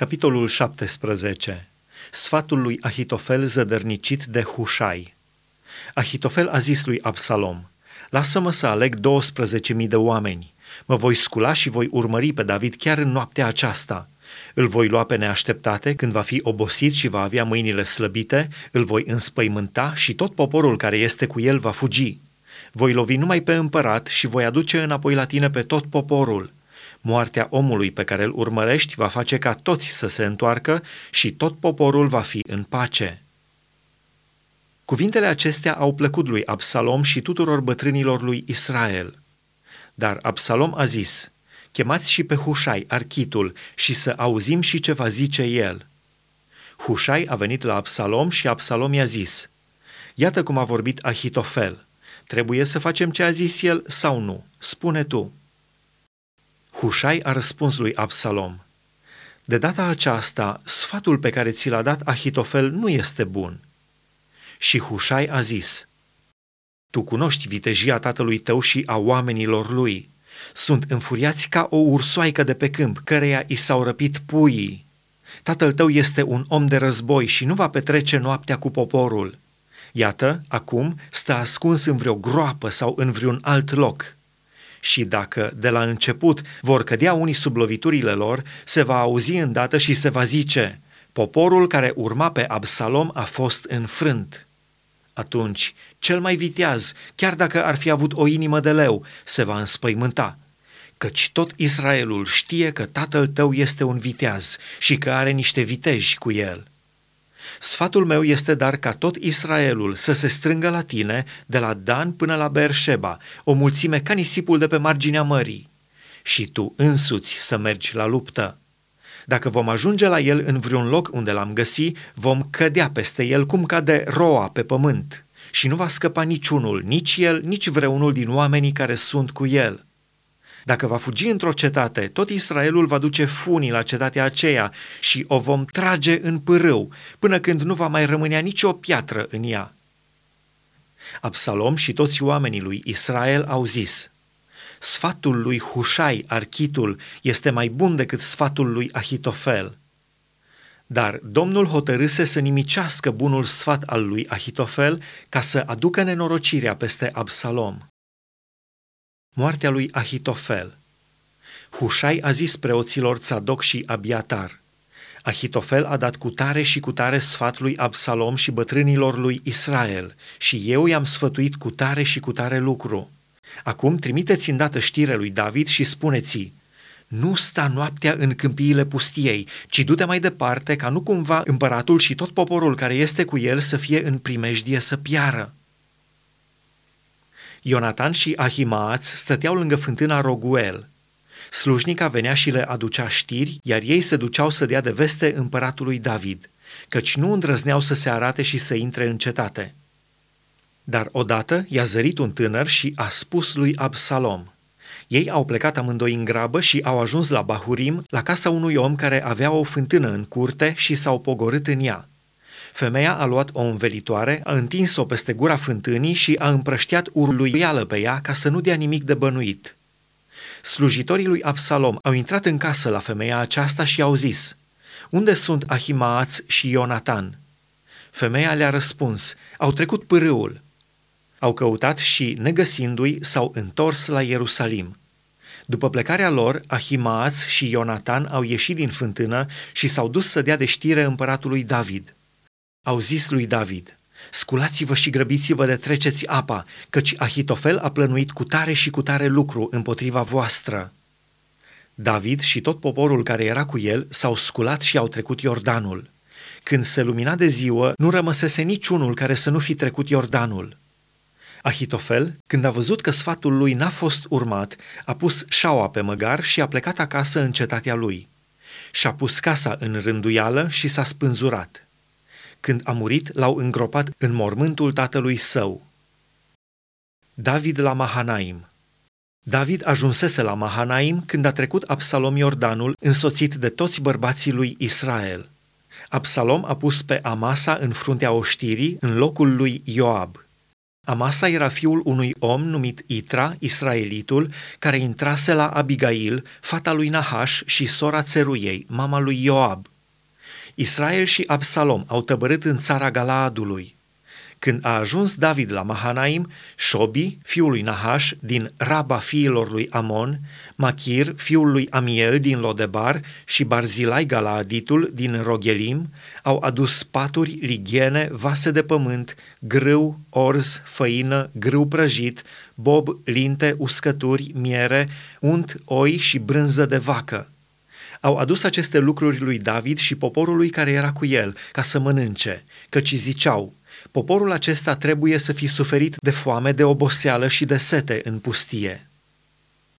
Capitolul 17. Sfatul lui Ahitofel zădărnicit de Hușai. Ahitofel a zis lui Absalom: „Lasă-mă să aleg 12.000 de oameni. Mă voi scula și voi urmări pe David chiar în noaptea aceasta. Îl voi lua pe neașteptate când va fi obosit și va avea mâinile slăbite, îl voi înspăimânta și tot poporul care este cu el va fugi. Voi lovi numai pe împărat și voi aduce înapoi la tine pe tot poporul. Moartea omului pe care îl urmărești va face ca toți să se întoarcă și tot poporul va fi în pace.” Cuvintele acestea au plăcut lui Absalom și tuturor bătrânilor lui Israel. Dar Absalom a zis: „Chemați și pe Hușai, arhitul, și să auzim și ce va zice el.” Hușai a venit la Absalom și Absalom i-a zis: „Iată cum a vorbit Ahitofel. Trebuie să facem ce a zis el sau nu? Spune tu.” Hușai a răspuns lui Absalom: „De data aceasta, sfatul pe care ți l-a dat Ahitofel nu este bun.” Și Hușai a zis: „Tu cunoști vitejia tatălui tău și a oamenilor lui. Sunt înfuriați ca o ursoaică de pe câmp, căreia i s-au răpit puii. Tatăl tău este un om de război și nu va petrece noaptea cu poporul. Iată, acum stă ascuns în vreo groapă sau în vreun alt loc. Și dacă de la început vor cădea unii sub loviturile lor, se va auzi îndată și se va zice: poporul care urma pe Absalom a fost înfrânt. Atunci, cel mai viteaz, chiar dacă ar fi avut o inimă de leu, se va înspăimânta, căci tot Israelul știe că tatăl tău este un viteaz și că are niște viteji cu el. Sfatul meu este dar ca tot Israelul să se strângă la tine, de la Dan până la Berșeba, o mulțime ca nisipul de pe marginea mării, și tu însuți să mergi la luptă. Dacă vom ajunge la el în vreun loc unde l-am găsit, vom cădea peste el cum cade roa pe pământ și nu va scăpa niciunul, nici el, nici vreunul din oamenii care sunt cu el. Dacă va fugi într-o cetate, tot Israelul va duce funii la cetatea aceea și o vom trage în pârâu, până când nu va mai rămânea nicio piatră în ea.” Absalom și toți oamenii lui Israel au zis: „Sfatul lui Hușai, arhitul, este mai bun decât sfatul lui Ahitofel.” Dar Domnul hotărâse să nimicească bunul sfat al lui Ahitofel ca să aducă nenorocirea peste Absalom. Moartea lui Ahitofel. Hușai a zis preoților Țadoc și Abiatar: „Ahitofel a dat cu tare și cu tare sfat lui Absalom și bătrânilor lui Israel, și eu i-am sfătuit cu tare și cu tare lucru. Acum trimiteți îndată știre lui David și spuneți: nu sta noaptea în câmpiile pustiei, ci du-te mai departe, ca nu cumva împăratul și tot poporul care este cu el să fie în primejdie să piară.” Ionatan și Ahimaaț stăteau lângă fântâna Roguel. Slujnica venea și le aducea știri, iar ei se duceau să dea de veste împăratului David, căci nu îndrăzneau să se arate și să intre în cetate. Dar odată i-a zărit un tânăr și a spus lui Absalom. Ei au plecat amândoi în grabă și au ajuns la Bahurim, la casa unui om care avea o fântână în curte, și s-au pogorât în ea. Femeia a luat o învelitoare, a întins-o peste gura fântânii și a împrăștiat urluială pe ea ca să nu dea nimic de bănuit. Slujitorii lui Absalom au intrat în casă la femeia aceasta și au zis: „Unde sunt Ahimaaț și Ionatan?” Femeia le-a răspuns: „Au trecut pârâul.” Au căutat și, negăsindu-i, s-au întors la Ierusalim. După plecarea lor, Ahimaaț și Ionatan au ieșit din fântână și s-au dus să dea de știre împăratului David. Au zis lui David: „Sculați-vă și grăbiți-vă de treceți apa, căci Ahitofel a plănuit cu tare și cu tare lucru împotriva voastră.” David și tot poporul care era cu el s-au sculat și au trecut Iordanul. Când se lumina de ziua, nu rămăsese niciunul care să nu fi trecut Iordanul. Ahitofel, când a văzut că sfatul lui n-a fost urmat, a pus șaua pe măgar și a plecat acasă în cetatea lui. Și-a pus casa în rânduială și s-a spânzurat. Când a murit, l-au îngropat în mormântul tatălui său. David la Mahanaim. David ajunsese la Mahanaim când a trecut Absalom Iordanul, însoțit de toți bărbații lui Israel. Absalom a pus pe Amasa în fruntea oștirii, în locul lui Ioab. Amasa era fiul unui om numit Itra, israelitul, care intrase la Abigail, fata lui Nahash și sora Țeruiei, mama lui Ioab. Israel și Absalom au tăbărât în țara Galaadului. Când a ajuns David la Mahanaim, Shobi, fiul lui Nahash, din Raba fiilor lui Amon, Machir, fiul lui Amiel din Lodebar și Barzilai Galaaditul din Roghelim au adus paturi, ligiene, vase de pământ, grâu, orz, făină, grâu prăjit, bob, linte, uscături, miere, unt, oi și brânză de vacă. Au adus aceste lucruri lui David și poporului care era cu el, ca să mănânce, căci ziceau: poporul acesta trebuie să fi suferit de foame, de oboseală și de sete în pustie.